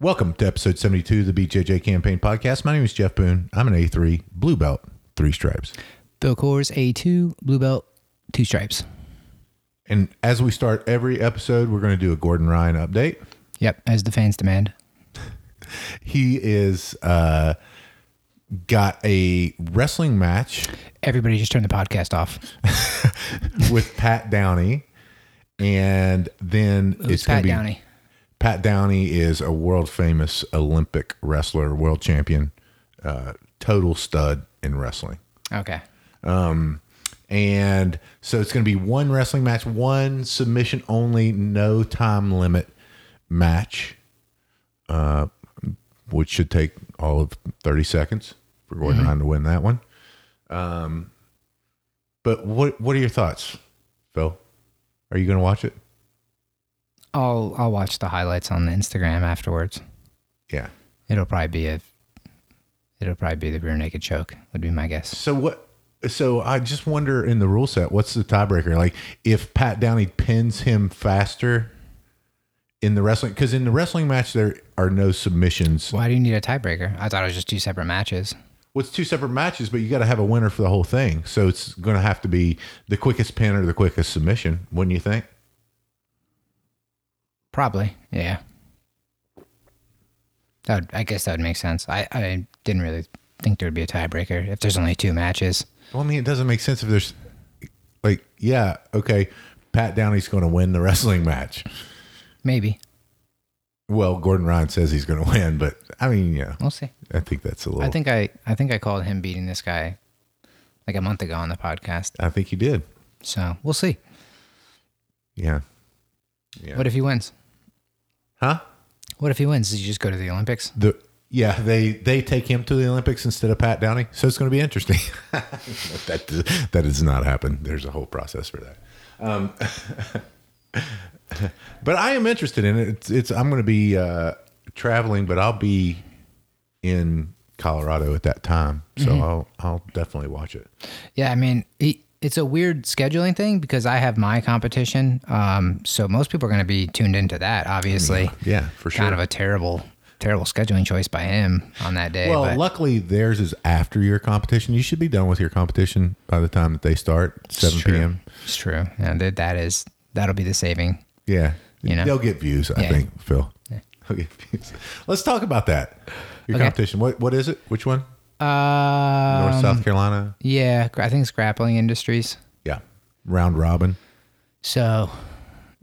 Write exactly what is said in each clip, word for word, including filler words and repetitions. Welcome to episode seventy-two of the B J J Campaign Podcast. My name is Jeff Boone. I'm an A three, blue belt, three stripes. Bill Coors, A two, blue belt, two stripes. And as we start every episode, we're going to do a Gordon Ryan update. Yep, as the fans demand. He is uh, got a wrestling match. Everybody just turn the podcast off. With Pat Downey. And then it it's Pat be, Downey. Pat Downey is a world famous Olympic wrestler, world champion, uh, total stud in wrestling. Okay. Um And so it's going to be one wrestling match, one submission only, no time limit match, uh, which should take all of thirty seconds for Gordon mm-hmm. Ryan to win that one. Um, but what what are your thoughts, Phil? Are you going to watch it? I'll I'll watch the highlights on the Instagram afterwards. Yeah, it'll probably be a it'll probably be the rear naked choke would be my guess. So what? So I just wonder in the rule set, what's the tiebreaker? Like if Pat Downey pins him faster in the wrestling, because in the wrestling match, there are no submissions. Why do you need a tiebreaker? I thought it was just two separate matches. Well, it's two separate matches, but you got to have a winner for the whole thing. So it's going to have to be the quickest pin or the quickest submission. Wouldn't you think? Probably. Yeah. That would, I guess that would make sense. I, I didn't really think there would be a tiebreaker if there's only two matches. Well, I mean, it doesn't make sense if there's, like, yeah, okay, Pat Downey's going to win the wrestling match. Maybe. Well, Gordon Ryan says he's going to win, but I mean, yeah, we'll see. I think that's a little. I think I, I think I called him beating this guy like a month ago on the podcast. I think you did. So we'll see. Yeah. Yeah. What if he wins? Huh? What if he wins? Does he just go to the Olympics? The. Yeah, they, they take him to the Olympics instead of Pat Downey, so it's going to be interesting. that does, that does not happen. There's a whole process for that. Um, but I am interested in it. It's, it's I'm going to be uh, traveling, but I'll be in Colorado at that time, so mm-hmm. I'll I'll definitely watch it. Yeah, I mean, he, it's a weird scheduling thing because I have my competition, um, so most people are going to be tuned into that. Obviously, yeah, yeah for sure. Kind of a terrible. Terrible scheduling choice by him on that day. Well, but luckily theirs is after your competition. You should be done with your competition by the time that they start, it's seven p.m. It's true. Yeah, that is, that'll be the saving. Yeah. You know? They'll get views, I yeah. think, Phil. Yeah. They'll get views. Let's talk about that. Your okay. competition. What What is it? Which one? Um, North South Carolina? Yeah. I think it's Grappling Industries. Yeah. Round Robin. So...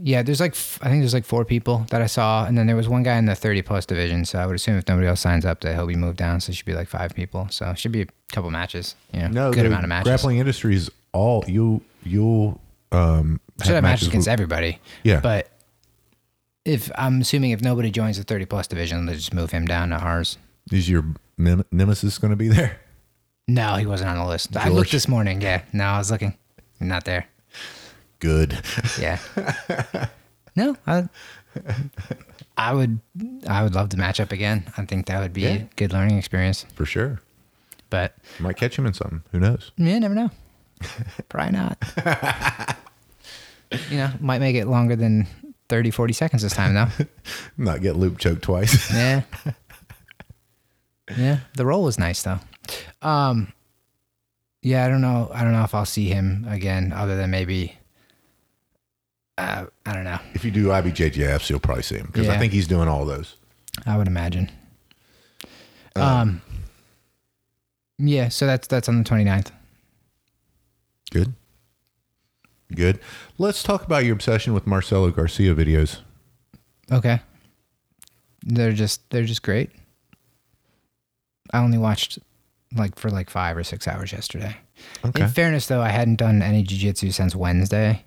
Yeah, there's like, I think there's like four people that I saw. And then there was one guy in the thirty plus division. So I would assume if nobody else signs up that he'll be moved down. So it should be like five people. So it should be a couple matches, you know, no, good amount of matches. Grappling Industries, all you, you'll, um, have should have matches against with, everybody. Yeah. But if I'm assuming if nobody joins the thirty plus division, they'll just move him down to ours. Is your nem- nemesis going to be there? No, he wasn't on the list. George. I looked this morning. Yeah. No, I was looking. Not there. Good. Yeah. No, I, I would, I would love to match up again. I think that would be yeah. a good learning experience for sure. But you might catch him in something. Who knows? Yeah, never know. Probably not. You know, might make it longer than thirty, forty seconds this time though. Not get loop choked twice. Yeah. Yeah. The roll was nice though. Um, yeah, I don't know. I don't know if I'll see him again, other than maybe. Uh, I don't know. If you do I B J J Fs, you'll probably see him because yeah. I think he's doing all those. I would imagine. Um, um. Yeah, so that's that's on the twenty-ninth. Good. Good. Let's talk about your obsession with Marcelo Garcia videos. Okay. They're just they're just great. I only watched like for like five or six hours yesterday. Okay. In fairness, though, I hadn't done any jiu-jitsu since Wednesday.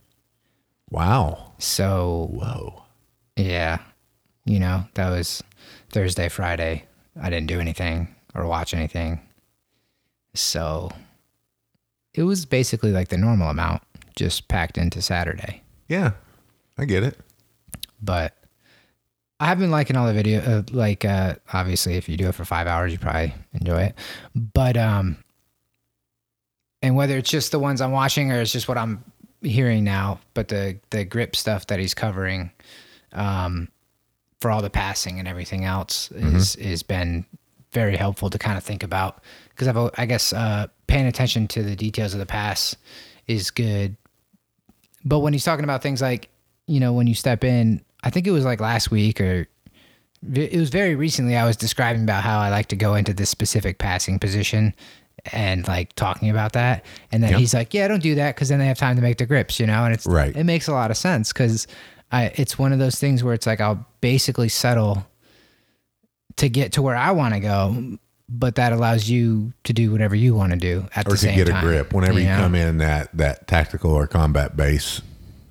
Wow. So. Whoa. Yeah. You know, that was Thursday, Friday. I didn't do anything or watch anything. So it was basically like the normal amount, just packed into Saturday. Yeah, I get it. But I have been liking all the video. Uh, like, uh, obviously, if you do it for five hours, you probably enjoy it. But, um, and whether it's just the ones I'm watching or it's just what I'm hearing now, but the, the grip stuff that he's covering, um, for all the passing and everything else is, mm-hmm. is been very helpful to kind of think about. Cause I've, I guess, uh, paying attention to the details of the pass is good. But when he's talking about things like, you know, when you step in, I think it was like last week or it was very recently, I was describing about how I like to go into this specific passing position and like talking about that. And then yep. he's like, yeah, don't do that. Cause then they have time to make the grips, you know? And it's right. It makes a lot of sense. Cause I, it's one of those things where it's like, I'll basically settle to get to where I want to go, but that allows you to do whatever you want to do at the same time. Or to get a grip whenever you, you know? Come in that, that tactical or combat base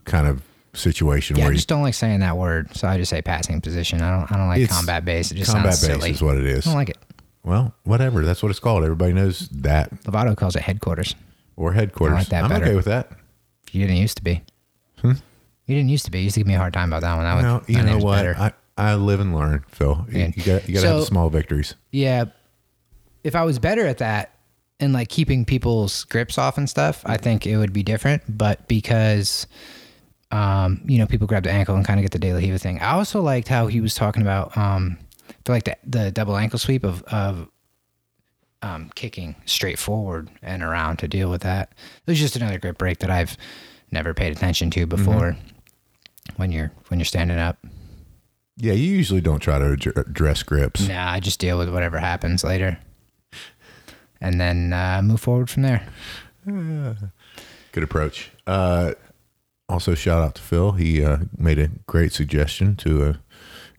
kind of situation. Yeah, where I just you, don't like saying that word. So I just say passing position. I don't, I don't like combat base. It just sounds silly. Combat base is what it is. I don't like it. Well, whatever. That's what it's called. Everybody knows that. Lovato calls it headquarters. Or headquarters. I like that I'm better. Okay with that. You didn't used to be. Hmm? You didn't used to be. You used to give me a hard time about that one. That no, was, you know what? I, I live and learn, Phil. You, you got you got to so, have small victories. Yeah. If I was better at that and like keeping people's grips off and stuff, I think it would be different. But because, um, you know, people grab the ankle and kind of get the De La Hiva thing. I also liked how he was talking about, um, for like the, the double ankle sweep of, of, um, kicking straight forward and around to deal with that. It was just another grip break that I've never paid attention to before. Mm-hmm. When you're when you're standing up, yeah, you usually don't try to address grips. Nah, I just deal with whatever happens later, and then uh, move forward from there. Uh, good approach. Uh, also, shout out to Phil. He uh, made a great suggestion to a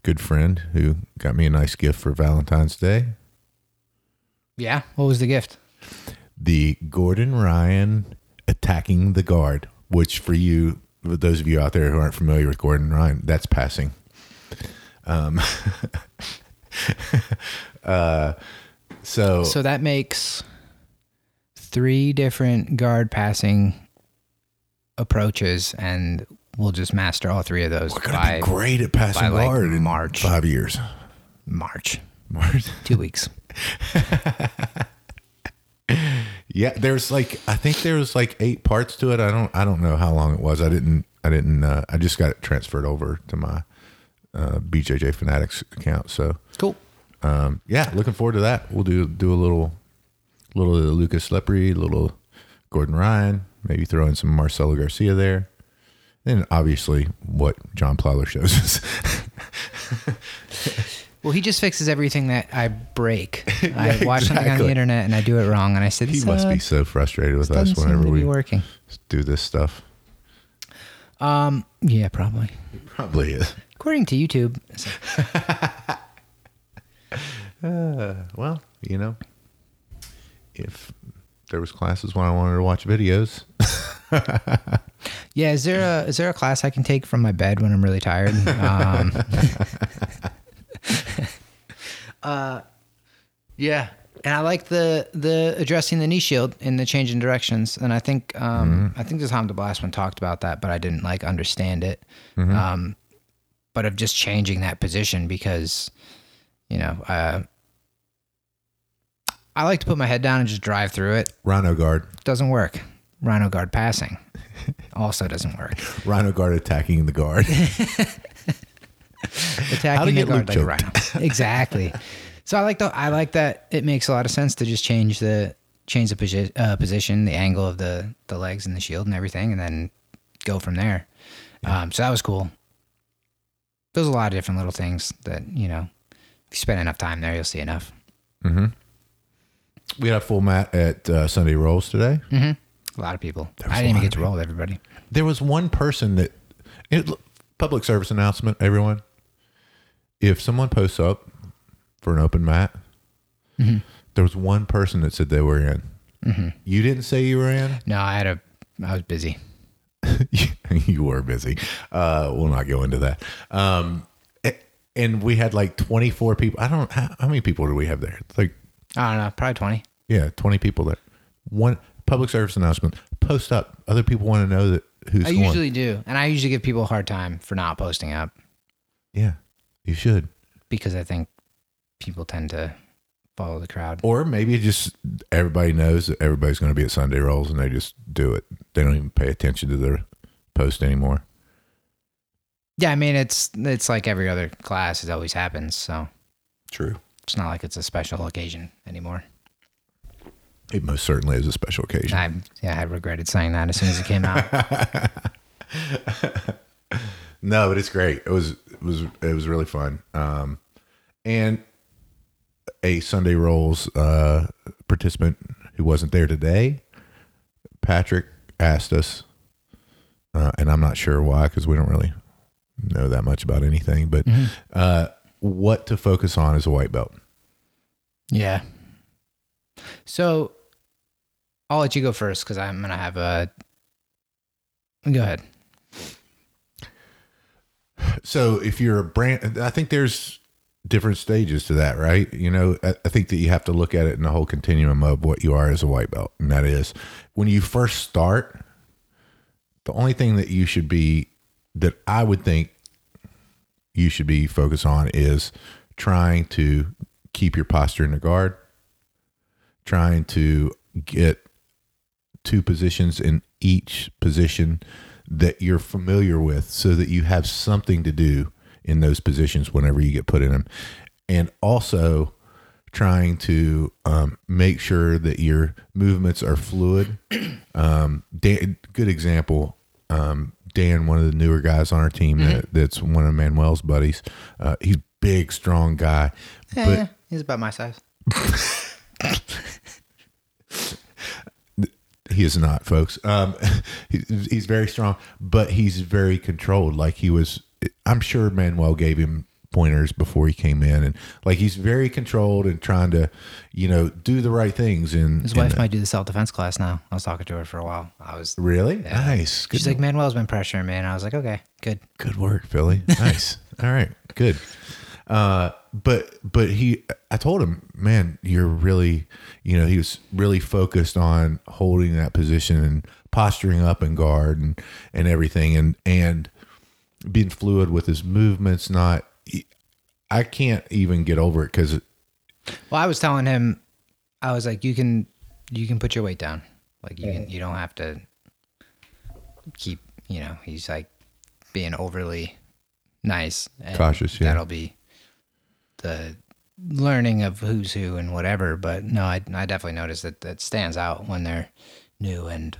good friend who got me a nice gift for Valentine's Day. Yeah, what was the gift? The Gordon Ryan Attacking the Guard, which for you. With those of you out there who aren't familiar with Gordon Ryan, that's passing. Um, uh, so so that makes three different guard passing approaches, and we'll just master all three of those. We're gonna by, be great at passing guard like in March. Five years, March, March, two weeks. Yeah, there's like I think there was like eight parts to it. I don't I don't know how long it was. I didn't I didn't uh, I just got it transferred over to my uh, B J J Fanatics account. So cool. Um, yeah, looking forward to that. We'll do do a little little Lucas Leppery, little Gordon Ryan, maybe throw in some Marcelo Garcia there, and obviously what John Plowler shows us. Well, he just fixes everything that I break. I yeah, exactly. watch something on the internet and I do it wrong, and I said, "He must uh, be so frustrated with us whenever we working. do this stuff." Um. Yeah, probably. It probably is. According to YouTube. uh, well, you know, if there was classes when I wanted to watch videos. Yeah, is there a is there a class I can take from my bed when I'm really tired? Um, uh yeah and I like the the addressing the knee shield and the change in directions, and I think um mm-hmm. I think this Hamda Blast one talked about that, but I didn't like understand it. Mm-hmm. um but of just changing that position, because you know uh I like to put my head down and just drive through it. Rhino guard doesn't work. Rhino guard passing also doesn't work. Rhino guard attacking the guard. Attacking the guard like a rhino. Exactly. So I like the I like that it makes a lot of sense to just change the change the posi- uh, position, the angle of the the legs and the shield and everything, and then go from there. Yeah. Um, so that was cool. There's a lot of different little things that you know. If you spend enough time there, you'll see enough. Mm-hmm. We had a full mat at uh, Sunday Rolls today. Mm-hmm. A lot of people. I didn't even get to roll with everybody. There was one person that it, public service announcement, everyone. If someone posts up for an open mat, mm-hmm. there was one person that said they were in. Mm-hmm. You didn't say you were in? No, I had a, I was busy. You were busy. Uh, we'll not go into that. Um, and we had like twenty-four people. I don't, how, how many people do we have there? It's like, I don't know, probably twenty. Yeah. twenty people there. One public service announcement, post up. Other people want to know that who's I going. Usually do. And I usually give people a hard time for not posting up. Yeah, you should. Because I think people tend to follow the crowd. Or maybe just everybody knows that everybody's going to be at Sunday Rolls and they just do it. They don't even pay attention to their post anymore. Yeah, I mean, it's it's like every other class. It always happens, so. True. It's not like it's a special occasion anymore. It most certainly is a special occasion. I, yeah, I regretted saying that as soon as it came out. No, but it's great. It was it was it was really fun. Um, and a Sunday Rolls uh, participant who wasn't there today, Patrick, asked us, uh, and I'm not sure why because we don't really know that much about anything, but mm-hmm. uh, what to focus on as a white belt. Yeah. So I'll let you go first because I'm going to have a... Go ahead. So if you're a brand... I think there's different stages to that, right? You know, I think that you have to look at it in the whole continuum of what you are as a white belt. And that is, when you first start, the only thing that you should be... that I would think you should be focused on is trying to keep your posture in the guard, trying to get two positions in each position that you're familiar with so that you have something to do in those positions whenever you get put in them. And also trying to um, make sure that your movements are fluid. Um, Dan, good example. Um, Dan, one of the newer guys on our team, mm-hmm. that, that's one of Manuel's buddies. Uh, he's a big, strong guy. Yeah, but yeah, he's about my size. He is not, folks. Um, he, he's very strong, but he's very controlled. Like he was, I'm sure Manuel gave him pointers before he came in, and like he's very controlled and trying to, you know, do the right things. And his wife might do the self defense class now. I was talking to her for a while. I was really yeah. nice. Good. She's like, Manuel's been pressuring me, and I was like, okay, good, good work, Philly. Nice. All right, good. Uh, but but he, I told him, man, you're really, you know, he was really focused on holding that position and posturing up and guard and and everything, and and being fluid with his movements, not. I can't even get over it because. Well, I was telling him, I was like, you can, you can put your weight down. Like you can, you don't have to keep, you know, he's like being overly nice and cautious. Yeah. That'll be the learning of who's who and whatever. But no, I, I definitely noticed that that stands out when they're new and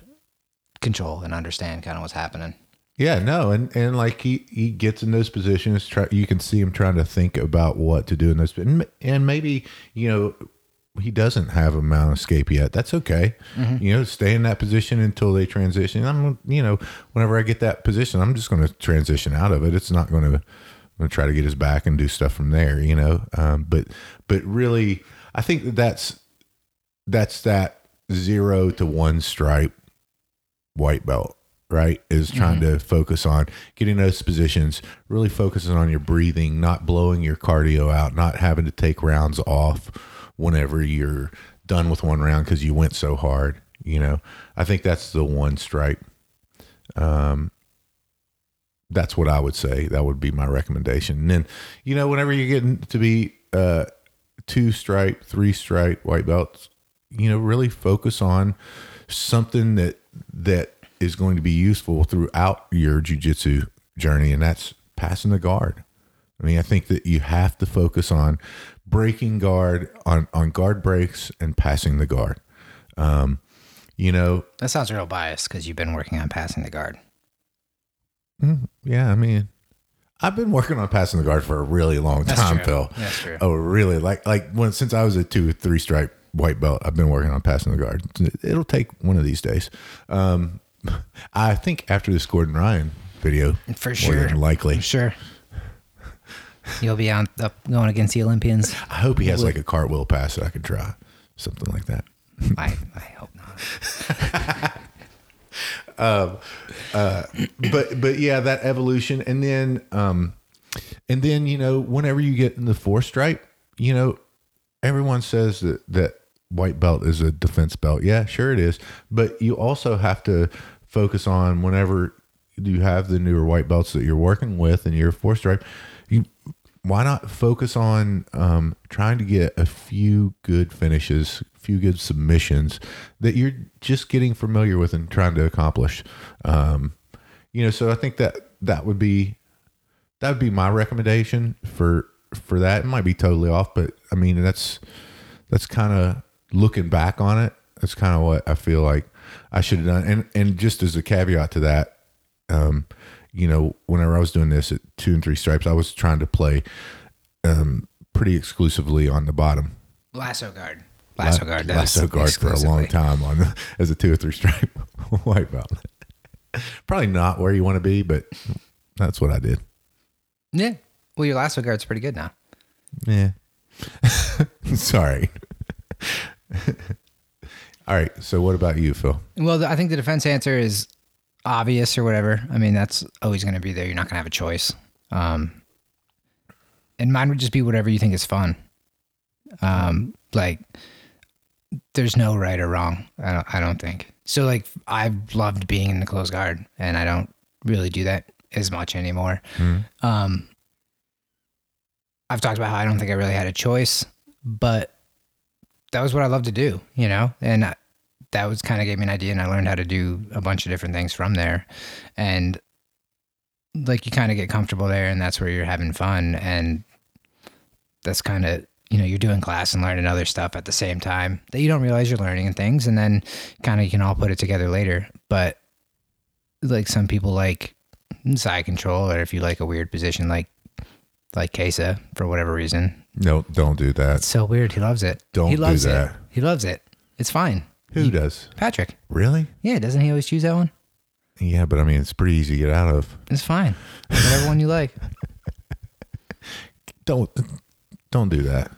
control and understand kind of what's happening. Yeah, no, and, and like he, he gets in those positions. Try, you can see him trying to think about what to do in those. And, and maybe, you know, he doesn't have a mount escape yet. That's okay. Mm-hmm. You know, stay in that position until they transition. I'm, you know, whenever I get that position, I'm just going to transition out of it. It's not going to, going to try to get his back and do stuff from there, you know. Um, but but really, I think that that's, that's that zero to one stripe white belt. Right, is trying mm-hmm. to focus on getting those positions, really focusing on your breathing, not blowing your cardio out, not having to take rounds off whenever you're done with one round because you went so hard. You know, I think that's the one stripe. Um, that's what I would say. That would be my recommendation. And then, you know, whenever you're getting to be uh, two stripe, three stripe white belts, you know, really focus on something that that. is going to be useful throughout your jiu-jitsu journey, and that's passing the guard. I mean, I think that you have to focus on breaking guard, on on guard breaks, and passing the guard. Um, you know, that sounds real biased because you've been working on passing the guard. Yeah, I mean, I've been working on passing the guard for a really long that's time, true. Phil. That's true. Oh, really? Like like when since I was a two or three stripe white belt, I've been working on passing the guard. It'll take one of these days. Um, I think after this Gordon Ryan video, for sure, more than likely, for sure, you'll be on up going against the Olympians. I hope he has we'll, like a cartwheel pass that I could try, something like that. I I hope not. Um, uh, but, but yeah, that evolution. And then, um, and then, you know, whenever you get in the four stripe, you know, everyone says that, that white belt is a defense belt. Yeah, sure it is. But you also have to focus on, whenever you have the newer white belts that you're working with and you're four stripe, you, why not focus on, um, trying to get a few good finishes, few good submissions that you're just getting familiar with and trying to accomplish. Um, you know, so I think that that would be, that would be my recommendation for, for that. It might be totally off, but I mean, that's, that's kind of looking back on it. That's kind of what I feel like I should have done. And, and just as a caveat to that, um, you know, whenever I was doing this at two and three stripes, I was trying to play, um, pretty exclusively on the bottom. Lasso guard. Lasso guard. Lasso guard for a long time on the, as a two or three stripe white belt. Probably not where you want to be, but that's what I did. Yeah. Well, your lasso guard's pretty good now. Yeah. Sorry. All right. So what about you, Phil? Well, I think the defense answer is obvious or whatever. I mean, that's always going to be there. You're not going to have a choice. Um, and mine would just be whatever you think is fun. Um, like there's no right or wrong. I don't, I don't think so. Like I've loved being in the closed guard and I don't really do that as much anymore. Mm-hmm. Um, I've talked about how I don't think I really had a choice, but that was what I loved to do, you know? And I, that was kind of gave me an idea, and I learned how to do a bunch of different things from there. And like, you kind of get comfortable there, and that's where you're having fun. And that's kind of, you know, you're doing class and learning other stuff at the same time that you don't realize you're learning and things. And then kind of, you can all put it together later. But like some people like side control, or if you like a weird position, like, like Kesa for whatever reason. No, don't do that. It's so weird. He loves it. Don't he loves do that. It. He loves it. It's fine. Who he, does? Patrick. Really? Yeah. Doesn't he always choose that one? Yeah, but I mean, it's pretty easy to get out of. It's fine. Whatever one you like. Don't, don't do that.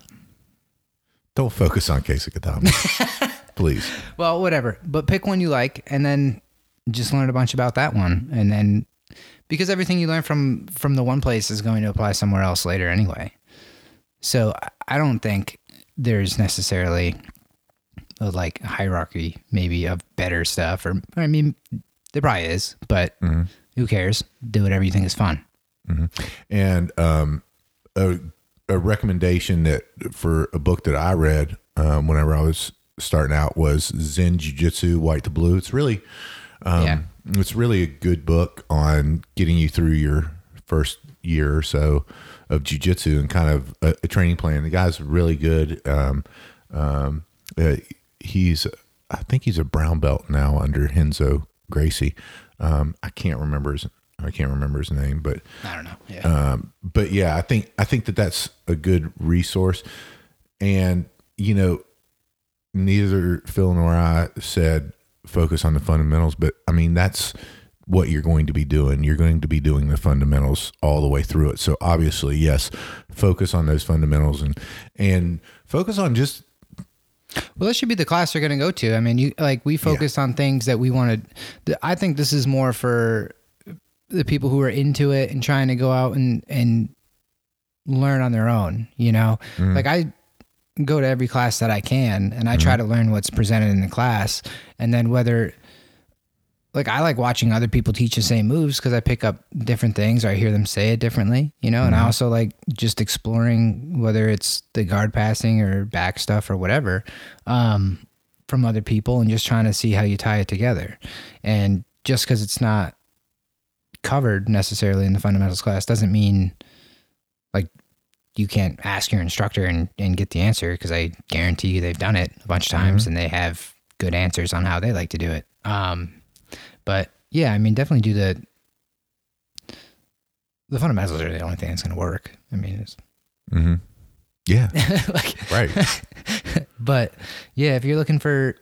Don't focus on Keisa Kitami. Please. Well, whatever. But pick one you like, and then just learn a bunch about that one. And then, because everything you learn from, from the one place is going to apply somewhere else later anyway. So I don't think there's necessarily a like hierarchy maybe of better stuff, or I mean, there probably is, but mm-hmm. who cares? Do whatever you think is fun. Mm-hmm. And um, a, a recommendation that for a book that I read um, whenever I was starting out was Zen Jiu-Jitsu, White to Blue. It's really, um, yeah. it's really a good book on getting you through your first year or so of jiu-jitsu and kind of a, a training plan. The guy's really good. Um, um, uh, he's, I think he's a brown belt now under Henzo Gracie. Um, I can't remember his, I can't remember his name, but I don't know. Yeah. Um, but yeah, I think, I think that that's a good resource. And, you know, neither Phil nor I said focus on the fundamentals, but I mean, that's what you're going to be doing. You're going to be doing the fundamentals all the way through it. So obviously, yes, focus on those fundamentals and, and focus on just, well, that should be the class you're going to go to. I mean, you like we focused yeah. on things that we wanted. I think this is more for the people who are into it and trying to go out and, and learn on their own, you know, mm-hmm. like I go to every class that I can, and I mm-hmm. try to learn what's presented in the class. And then whether like, I like watching other people teach the same moves, cause I pick up different things, or I hear them say it differently, you know, mm-hmm. and I also like just exploring whether it's the guard passing or back stuff or whatever, um, from other people, and just trying to see how you tie it together. And just cause it's not covered necessarily in the fundamentals class doesn't mean like you can't ask your instructor and, and get the answer. Cause I guarantee you they've done it a bunch of times mm-hmm. and they have good answers on how they like to do it. Um, But yeah, I mean, definitely do the, the fundamentals are the only thing that's going to work. I mean, it's, mm-hmm. yeah, like, right. But yeah, if you're looking for,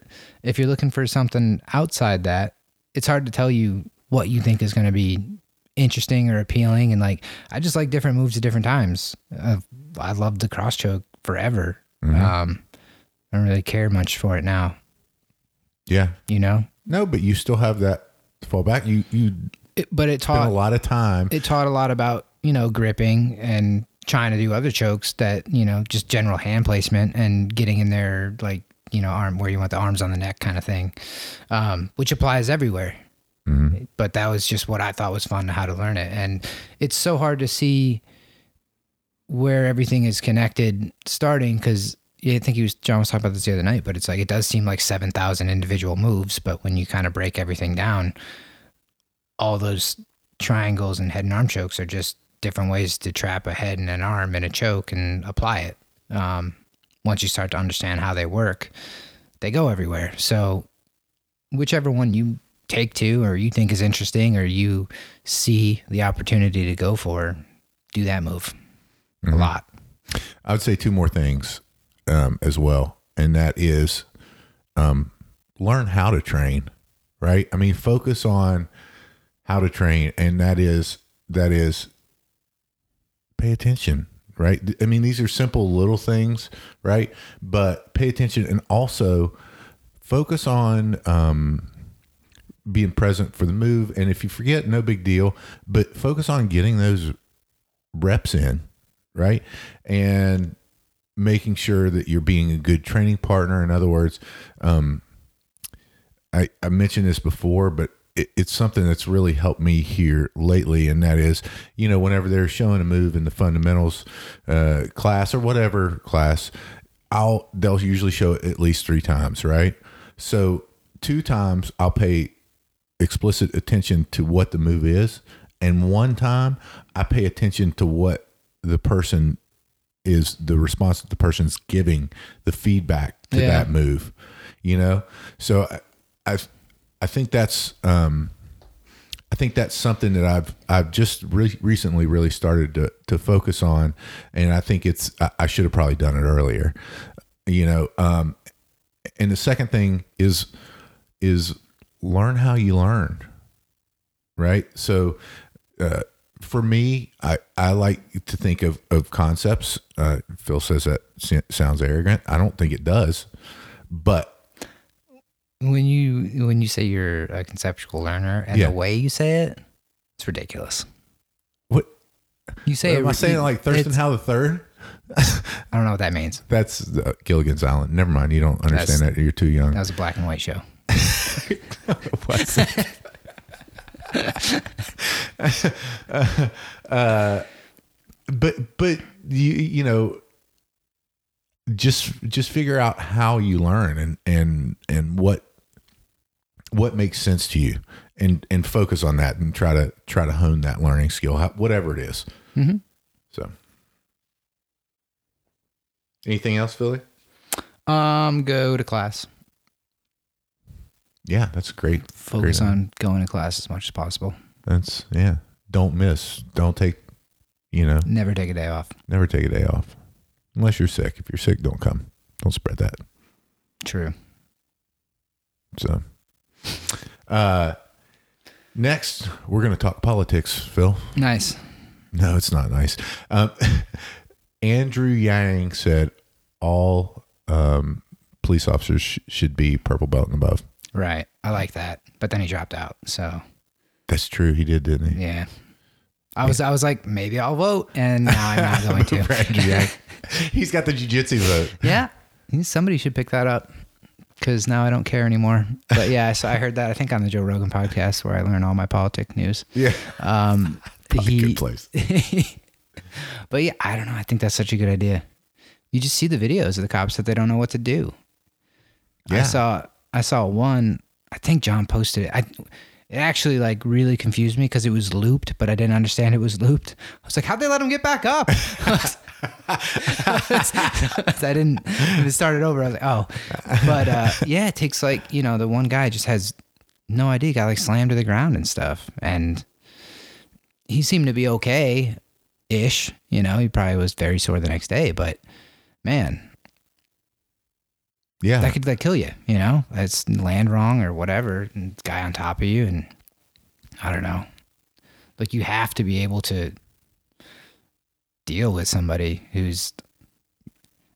if you're looking for something outside that, it's hard to tell you what you think is going to be interesting or appealing. And like, I just like different moves at different times. I've, I loved the cross choke forever. Mm-hmm. Um, I don't really care much for it now. Yeah. You know? No, but you still have that fall back. You you it, but it taught a lot of time. It taught a lot about, you know, gripping and trying to do other chokes that, you know, just general hand placement and getting in there, like, you know, arm where you want the arms on the neck kind of thing, um, which applies everywhere. Mm-hmm. But that was just what I thought was fun, how to learn it. And it's so hard to see where everything is connected starting, because I think he was, John was talking about this the other night, but it's like, it does seem like seven thousand individual moves. But when you kind of break everything down, all those triangles and head and arm chokes are just different ways to trap a head and an arm in a choke and apply it. Um, once you start to understand how they work, they go everywhere. So whichever one you take to, or you think is interesting, or you see the opportunity to go for, do that move mm-hmm. a lot. I would say two more things um, as well. And that is um, learn how to train, right? I mean, focus on how to train. And that is, that is, pay attention, right? I mean, these are simple little things, right? But pay attention, and also focus on um, being present for the move. And if you forget, no big deal, but focus on getting those reps in, right? And making sure that you're being a good training partner. In other words, um, I, I mentioned this before, but it's something that's really helped me here lately. And that is, you know, whenever they're showing a move in the fundamentals uh, class or whatever class, I'll, they'll usually show it at least three times. Right. So two times I'll pay explicit attention to what the move is. And one time I pay attention to what the person is, the response that the person's giving, the feedback to yeah. that move, you know? So I, I've, I think that's, um, I think that's something that I've, I've just re- recently really started to, to focus on. And I think it's, I, I should have probably done it earlier, you know? Um, and the second thing is, is learn how you learn. Right. So, uh, for me, I, I like to think of, of concepts. Uh, Phil says that sounds arrogant. I don't think it does, but When you when you say you're a conceptual learner and yeah. the way you say it, it's ridiculous. What you say? Well, am it, I saying it like Thurston Howell the Third? I don't know what that means. That's the Gilligan's Island. Never mind. You don't understand That's, that. You're too young. That was a black and white show. uh, uh, but but you you know. Just just figure out how you learn and and and what. what makes sense to you, and, and focus on that and try to try to hone that learning skill, whatever it is. Mm-hmm. So anything else, Philly? Um, go to class. Yeah, that's great. Focus great. on going to class as much as possible. That's yeah. Don't miss. Don't take, you know, never take a day off. Never take a day off. Unless you're sick. If you're sick, don't come. Don't spread that. True. So, Uh, next, we're going to talk politics, Phil. Nice. No, it's not nice. Um, Andrew Yang said all um, police officers sh- should be purple belt and above. Right. I like that. But then he dropped out. So that's true. He did, didn't he? Yeah. I was I was like, maybe I'll vote. And now I'm not going to. Andrew Yang. He's got the jiu-jitsu vote. Yeah. Somebody should pick that up. Because now I don't care anymore. But yeah, so I heard that, I think, on the Joe Rogan podcast, where I learn all my politic news. Yeah. Um, he, good place. But yeah, I don't know. I think that's such a good idea. You just see the videos of the cops that they don't know what to do. Yeah. I saw I saw one, I think John posted it. I, it actually like really confused me because it was looped, but I didn't understand it was looped. I was like, how'd they let him get back up? I didn't it started over I was like oh but uh yeah it takes like you know the one guy just has no idea, got like slammed to the ground and stuff, and he seemed to be okay ish you know, he probably was very sore the next day, but man, yeah, that could like kill you, you know, it's land wrong or whatever, and guy on top of you, and I don't know, like you have to be able to deal with somebody who's,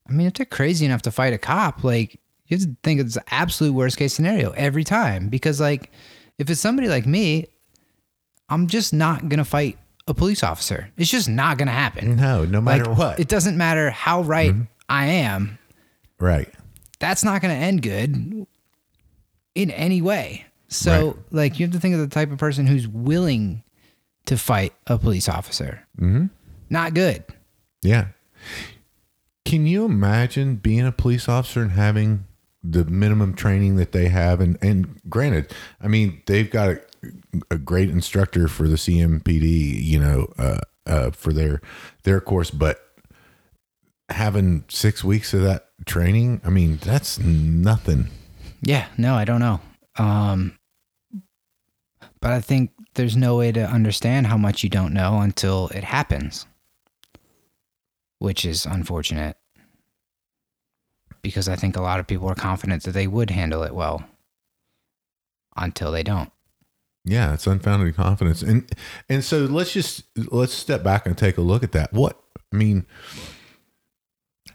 I mean, if they're crazy enough to fight a cop, like you have to think it's the absolute worst case scenario every time, because like If it's somebody like me, I'm just not going to fight a police officer. It's just not going to happen. No, no matter like, what. It doesn't matter how right mm-hmm. I am. Right. That's not going to end good in any way. So right. like you have to think of the type of person who's willing to fight a police officer. Mm-hmm. Not good. Yeah. Can you imagine being a police officer and having the minimum training that they have? And, and granted, I mean, they've got a, a great instructor for the C M P D, you know, uh, uh, for their, their course, but having six weeks of that training, I mean, that's nothing. Yeah, no, I don't know. Um, but I think there's no way to understand how much you don't know until it happens, which is unfortunate because I think a lot of people are confident that they would handle it well until they don't. Yeah. It's unfounded confidence. And, and so let's just, let's step back and take a look at that. What, I mean,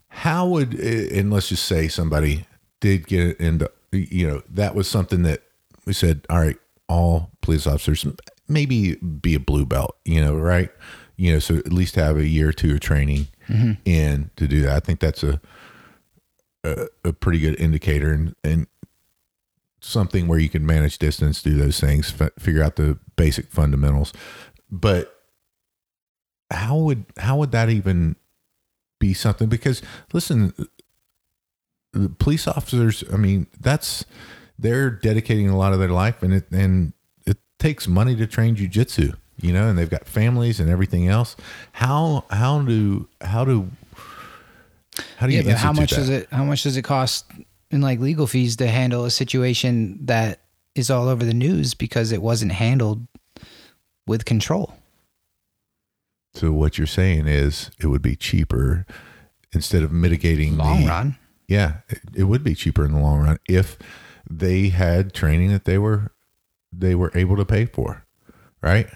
how would, and let's just say somebody did get into, you know, that was something that we said, all right, all police officers, maybe be a blue belt, you know, right. You know, so at least have a year or two of training mm-hmm. in to do that. I think that's a, a, a pretty good indicator and, and something where you can manage distance, do those things, f- figure out the basic fundamentals. But how would, how would that even be something? Because listen, the police officers, I mean, that's, they're dedicating a lot of their life and it, and it takes money to train jiu-jitsu. You know, and they've got families and everything else. How how do how do how do you? Yeah, how much that? does it? How much does it cost in like legal fees to handle a situation that is all over the news because it wasn't handled with control? So what you're saying is it would be cheaper instead of mitigating long the, run. Yeah, it, it would be cheaper in the long run if they had training that they were they were able to pay for, right?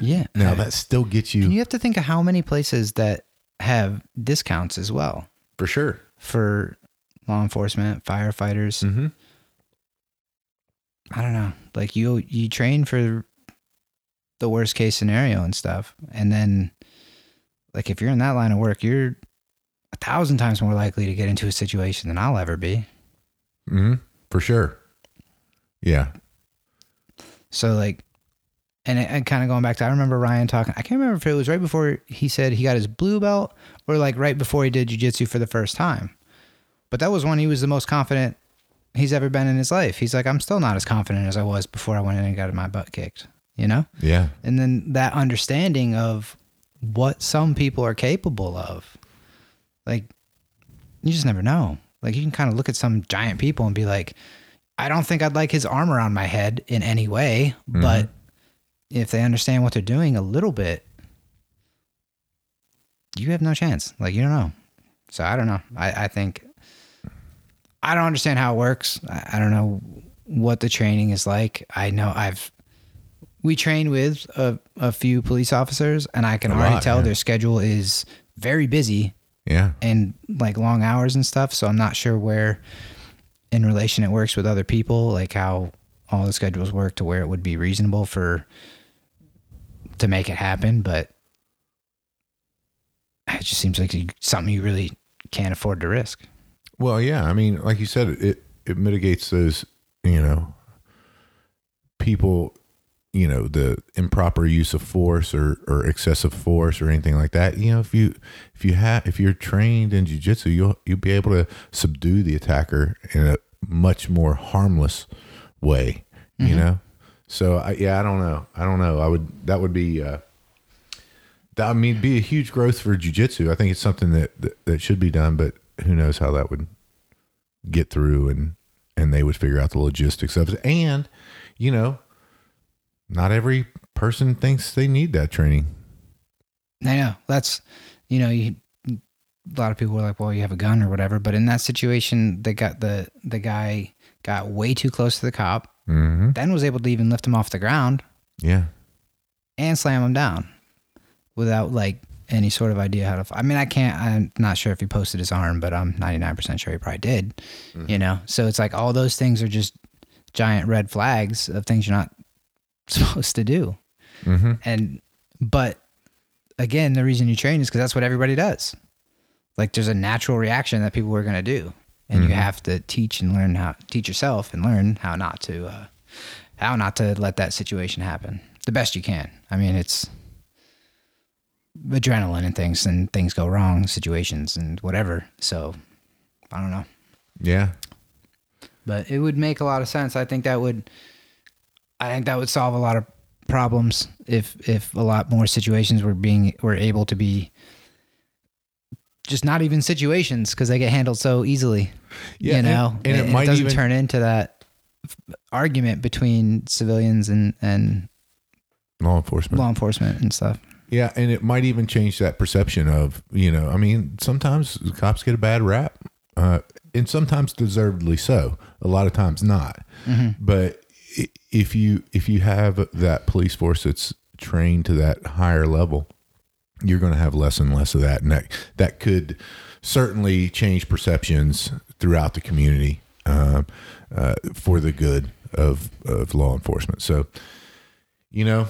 Yeah. Now that still gets you. And you have to think of how many places that have discounts as well. For sure. For law enforcement, firefighters. Mm-hmm. I don't know. Like you, you train for the worst case scenario and stuff. And then like, if you're in that line of work, you're a thousand times more likely to get into a situation than I'll ever be. Mm-hmm. For sure. Yeah. So like, And, and kind of going back to, I remember Ryan talking, I can't remember if it was right before he said he got his blue belt or like right before he did jiu-jitsu for the first time. But that was when he was the most confident he's ever been in his life. He's like, I'm still not as confident as I was before I went in and got my butt kicked, you know? Yeah. And then that understanding of what some people are capable of, like, you just never know. Like, you can kind of look at some giant people and be like, I don't think I'd like his arm around my head in any way, mm-hmm. but if they understand what they're doing a little bit, you have no chance. Like, you don't know. So I don't know. I, I think, I don't understand how it works. I, I don't know what the training is like. I know I've, we train with a, a few police officers and I can a already lot, tell man. Their schedule is very busy. Yeah. And like long hours and stuff. So I'm not sure where in relation it works with other people, like how all the schedules work to where it would be reasonable for, to make it happen, but it just seems like something you really can't afford to risk. Well, yeah. I mean, like you said, it, it mitigates those, you know, people, you know, the improper use of force or, or excessive force or anything like that. You know, if you, if you have, if you're trained in jiu-jitsu, you'll, you'll be able to subdue the attacker in a much more harmless way, you mm-hmm. know? So I, yeah, I don't know. I don't know. I would, that would be, uh, that, I mean, be a huge growth for jiu-jitsu. I think it's something that, that, that should be done, but who knows how that would get through and, and they would figure out the logistics of it. And, you know, not every person thinks they need that training. I know that's, you know, you, a lot of people were like, well, you have a gun or whatever, but in that situation, they got the, the guy got way too close to the cop. Mm-hmm. Then was able to even lift him off the ground. Yeah. And slam him down without like any sort of idea how to, f- I mean, I can't, I'm not sure if he posted his arm, but I'm ninety-nine percent sure he probably did, mm-hmm. you know? So it's like all those things are just giant red flags of things you're not supposed to do. Mm-hmm. And, but again, the reason you train is because that's what everybody does. Like, there's a natural reaction that people are going to do. And mm-hmm. you have to teach and learn how teach yourself and learn how not to, uh, how not to let that situation happen the best you can. I mean, it's adrenaline and things, and things go wrong, situations and whatever. So I don't know. Yeah. But it would make a lot of sense. I think that would, I think that would solve a lot of problems if, if a lot more situations were being, were able to be just not even situations, because they get handled so easily, yeah, you know, and, and it, it, might it doesn't even turn into that argument between civilians and, and law enforcement, law enforcement and stuff. Yeah. And it might even change that perception of, you know, I mean, sometimes cops get a bad rap, uh, and sometimes deservedly so, a lot of times not. Mm-hmm. But if you, if you have that police force that's trained to that higher level, you're going to have less and less of that. And that, that could certainly change perceptions throughout the community, um, uh, for the good of, of law enforcement. So, you know,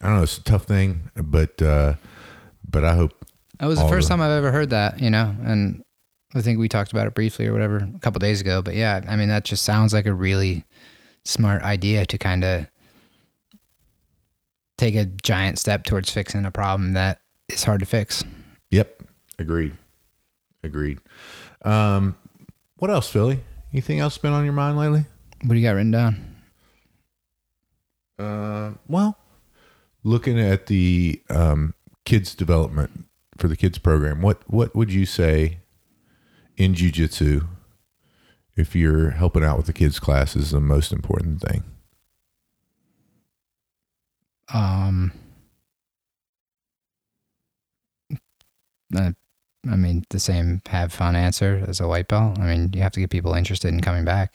I don't know, it's a tough thing, but, uh, but I hope. That was the first the- time I've ever heard that, you know, and I think we talked about it briefly or whatever a couple of days ago, but yeah, I mean, that just sounds like a really smart idea to kind of take a giant step towards fixing a problem that is hard to fix. Yep. Agreed. Agreed. Um, what else, Philly? Anything else been on your mind lately? What do you got written down? Uh, well, looking at the, um, kids development for the kids program, what, what would you say in jiu-jitsu, if you're helping out with the kids' class, is the most important thing? Um, I, I mean, the same have fun answer as a white belt. I mean, you have to get people interested in coming back.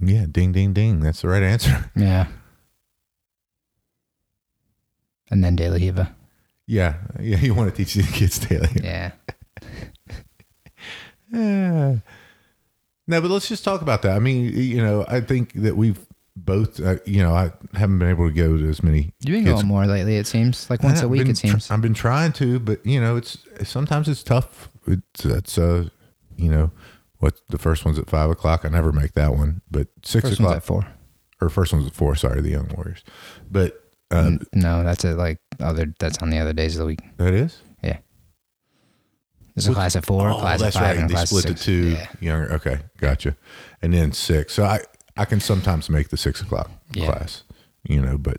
Yeah, ding, ding, ding. That's the right answer. Yeah. And then De La Hiva. Yeah, yeah. You want to teach the kids De La Hiva. Yeah. Yeah. No, but let's just talk about that. I mean, you know, I think that we've both, uh, you know, I haven't been able to go to as many. You've been going more lately, it seems. Like once a week, it seems. Tr- I've been trying to, but, you know, it's sometimes it's tough. It's, it's uh, you know, what the first one's at five o'clock. I never make that one, but six first o'clock. First one's at four. Or first one's at four, sorry, the Young Warriors. But. Um, no, that's at like other, that's on the other days of the week. That is? There's a class of four, oh, class of five, right. and a class of six. They split the two yeah. younger. Okay, gotcha. And then six. So I, I can sometimes make the six o'clock yeah. class, you know, but,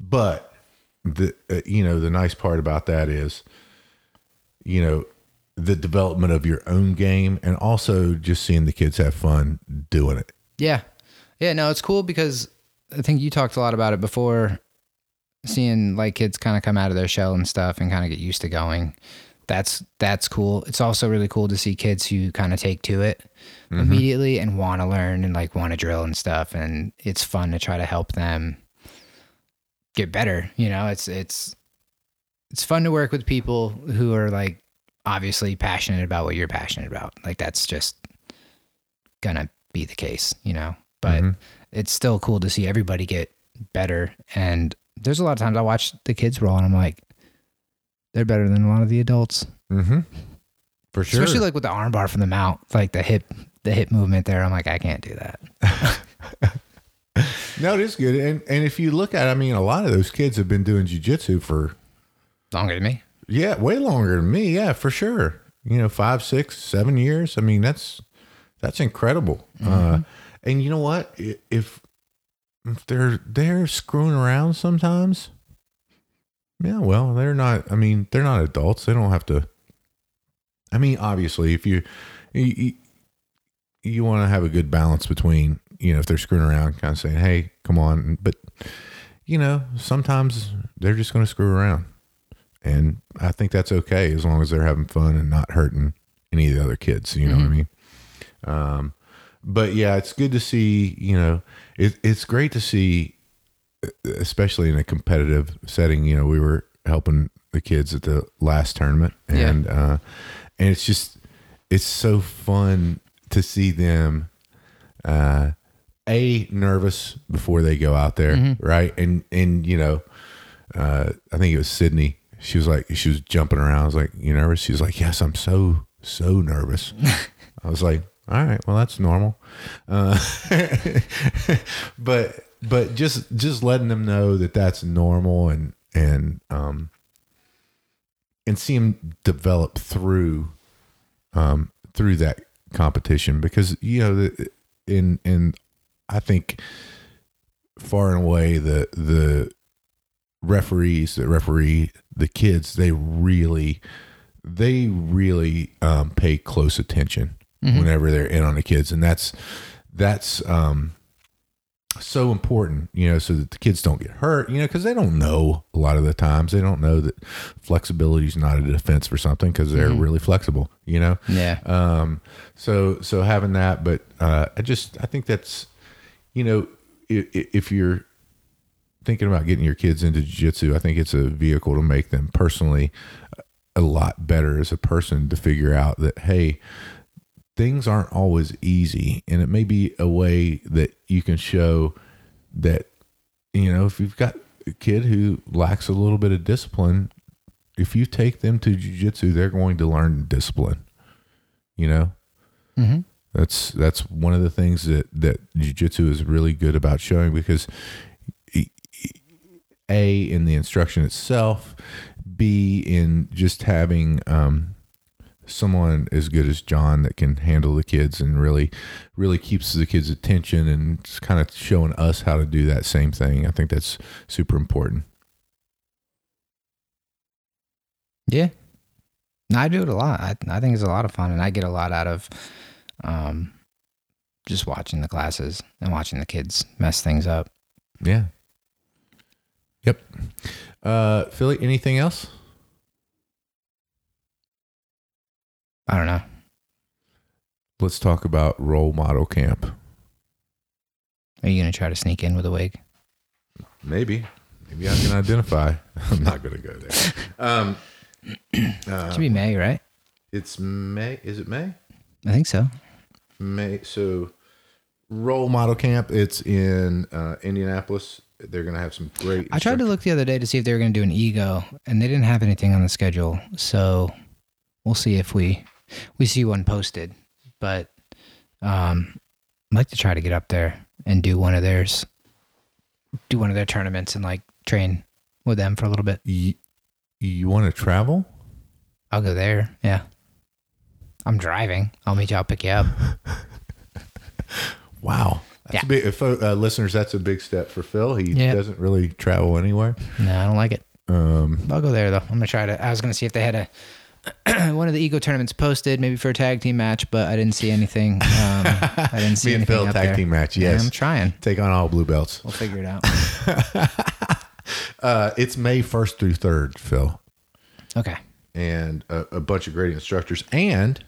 but the, uh, you know, the nice part about that is, you know, the development of your own game and also just seeing the kids have fun doing it. Yeah. Yeah. No, it's cool because I think you talked a lot about it before, seeing like kids kind of come out of their shell and stuff and kind of get used to going. That's, that's cool. It's also really cool to see kids who kind of take to it mm-hmm. immediately and want to learn and like want to drill and stuff. And it's fun to try to help them get better. You know, it's, it's, it's fun to work with people who are like obviously passionate about what you're passionate about. Like that's just gonna be the case, you know, but mm-hmm. it's still cool to see everybody get better. And there's a lot of times I watch the kids roll and I'm like, they're better than a lot of the adults. Mm-hmm. For sure. Especially like with the arm bar from the mount, like the hip, the hip movement there. I'm like, I can't do that. No, it is good. And and if you look at it, I mean, a lot of those kids have been doing jiu-jitsu for longer than me. Yeah. Way longer than me. Yeah, for sure. You know, five, six, seven years. I mean, that's, that's incredible. Mm-hmm. Uh, and you know what, if, if they're, they're screwing around sometimes, yeah, well, they're not, I mean, they're not adults. They don't have to, I mean, obviously if you, you, you want to have a good balance between, you know, if they're screwing around kind of saying, hey, come on. But you know, sometimes they're just going to screw around and I think that's okay. As long as they're having fun and not hurting any of the other kids, you know mm-hmm. what I mean? Um, but yeah, it's good to see, you know, it, it's great to see, especially in a competitive setting. You know, we were helping the kids at the last tournament and, yeah. uh, and it's just, it's so fun to see them, uh, A, nervous before they go out there, mm-hmm. right? And, and you know, uh, I think it was Sydney. She was like, she was jumping around. I was like, you nervous? She was like, yes, I'm so, so nervous. I was like, all right, well, that's normal. Uh, but, but just, just letting them know that that's normal, and, and, um, and see them develop through, um, through that competition, because, you know, the, in, in, I think far and away the, the referees that referee the kids, they really, they really, um, pay close attention mm-hmm. whenever they're in on the kids. And that's, that's, um, so important, you know, so that the kids don't get hurt, you know, cause they don't know a lot of the times. They don't know that flexibility is not a defense for something, cause they're mm-hmm. really flexible, you know? Yeah. Um, so, so having that, but, uh, I just, I think that's, you know, if, if you're thinking about getting your kids into jiu-jitsu, I think it's a vehicle to make them personally a lot better as a person, to figure out that, hey, things aren't always easy. And it may be a way that you can show that, you know, if you've got a kid who lacks a little bit of discipline, if you take them to jiu-jitsu, they're going to learn discipline, you know? Mm-hmm. That's, that's one of the things that, that jiu-jitsu is really good about showing, because A, in the instruction itself, B, in just having, um, someone as good as John that can handle the kids and really, really keeps the kids' attention, and just kind of showing us how to do that same thing. I think that's super important. Yeah. I do it a lot. I, I think it's a lot of fun, and I get a lot out of, um, just watching the classes and watching the kids mess things up. Yeah. Yep. Uh, Philly, anything else? I don't know. Let's talk about Role Model Camp. Are you going to try to sneak in with a wig? Maybe. Maybe I can identify. I'm not going to go there. Um, uh, it should be May, right? It's May. Is it May? I think so. May. So Role Model Camp, it's in uh, Indianapolis. They're going to have some great... I tried to look the other day to see if they were going to do an ego, and they didn't have anything on the schedule. So we'll see if we we see one posted. But um, I'd like to try to get up there and do one of theirs, do one of their tournaments, and like train with them for a little bit. You, you want to travel? I'll go there. Yeah. I'm driving. I'll meet you. I'll pick you up. Wow. That's yeah. a big, if, uh, listeners, that's a big step for Phil. He yep. doesn't really travel anywhere. No, I don't like it. Um, I'll go there, though. I'm going to try to... I was going to see if they had a one of the ego tournaments posted, maybe for a tag team match, but I didn't see anything. Um, I didn't see Me anything Phil, up tag there. Team match, yes. Yeah, I'm trying. Take on all blue belts. We'll figure it out. uh, it's May first through third, Phil. Okay. And a, a bunch of great instructors. And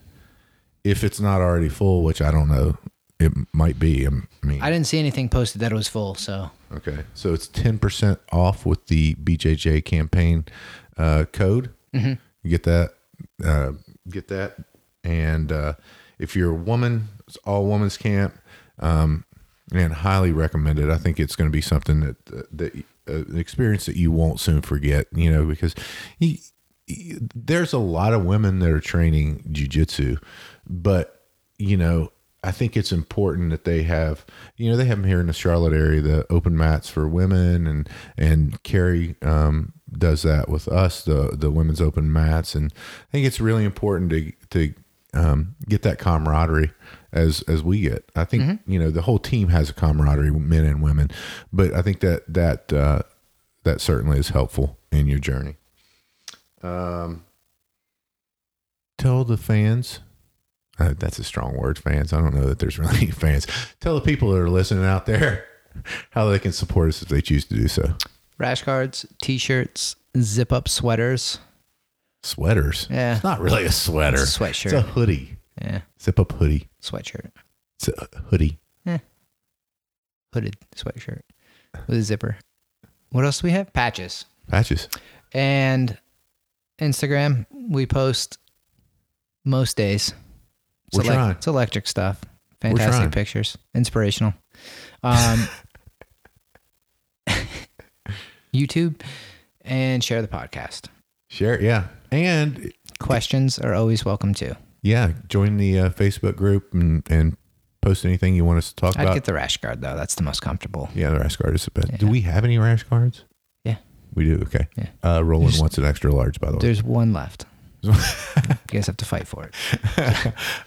if it's not already full, which I don't know... It might be. I mean, I didn't see anything posted that it was full. So okay, so it's ten percent off with the B J J campaign uh, code. Mm-hmm. You get that, uh, get that, and uh, if you're a woman, it's all women's camp, um, and highly recommended. I think it's going to be something that uh, that uh, an experience that you won't soon forget. You know, because you, you, there's a lot of women that are training jiu-jitsu, but you know. I think it's important that they have, you know, they have them here in the Charlotte area, the open mats for women, and, and Carrie, um, does that with us, the, the women's open mats. And I think it's really important to, to, um, get that camaraderie as, as we get, I think, mm-hmm. you know, the whole team has a camaraderie, men and women, but I think that, that, uh, that certainly is helpful in your journey. Um, tell the fans. Uh, that's a strong word, fans. I don't know that there's really any fans. Tell the people that are listening out there how they can support us if they choose to do so. Rash guards, T-shirts, zip-up sweaters. Sweaters? Yeah. It's not really a sweater. It's a sweatshirt. It's a hoodie. Yeah. Zip-up hoodie. Sweatshirt. It's a hoodie. Yeah. Hooded sweatshirt with a zipper. What else do we have? Patches. Patches. And Instagram, we post most days. It's, elect- it's electric stuff. Fantastic pictures. Inspirational. Um, YouTube, and share the podcast. Share, yeah. And questions are always welcome too. Yeah, join the uh, Facebook group and, and post anything you want us to talk I'd about. I'd get the rash guard though. That's the most comfortable. Yeah, the rash guard is the best. Yeah. Do we have any rash guards? Yeah. We do, okay. Yeah. Uh, Roland there's, wants an extra large, by the way. There's one left. You guys have to fight for it.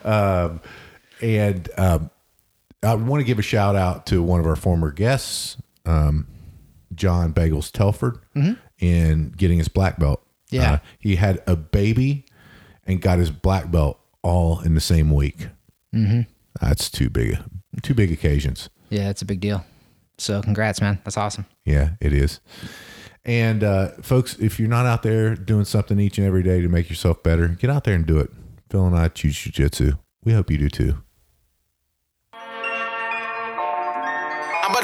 um, and um, I want to give a shout out to one of our former guests, um, John Bagels-Telford, mm-hmm. in getting his black belt. Yeah. Uh, he had a baby and got his black belt all in the same week. Mm-hmm. That's too big, two big occasions. Yeah, it's a big deal. So congrats, man. That's awesome. Yeah, it is. And uh, folks, if you're not out there doing something each and every day to make yourself better, get out there and do it. Phil and I choose jiu-jitsu. We hope you do too. I'm about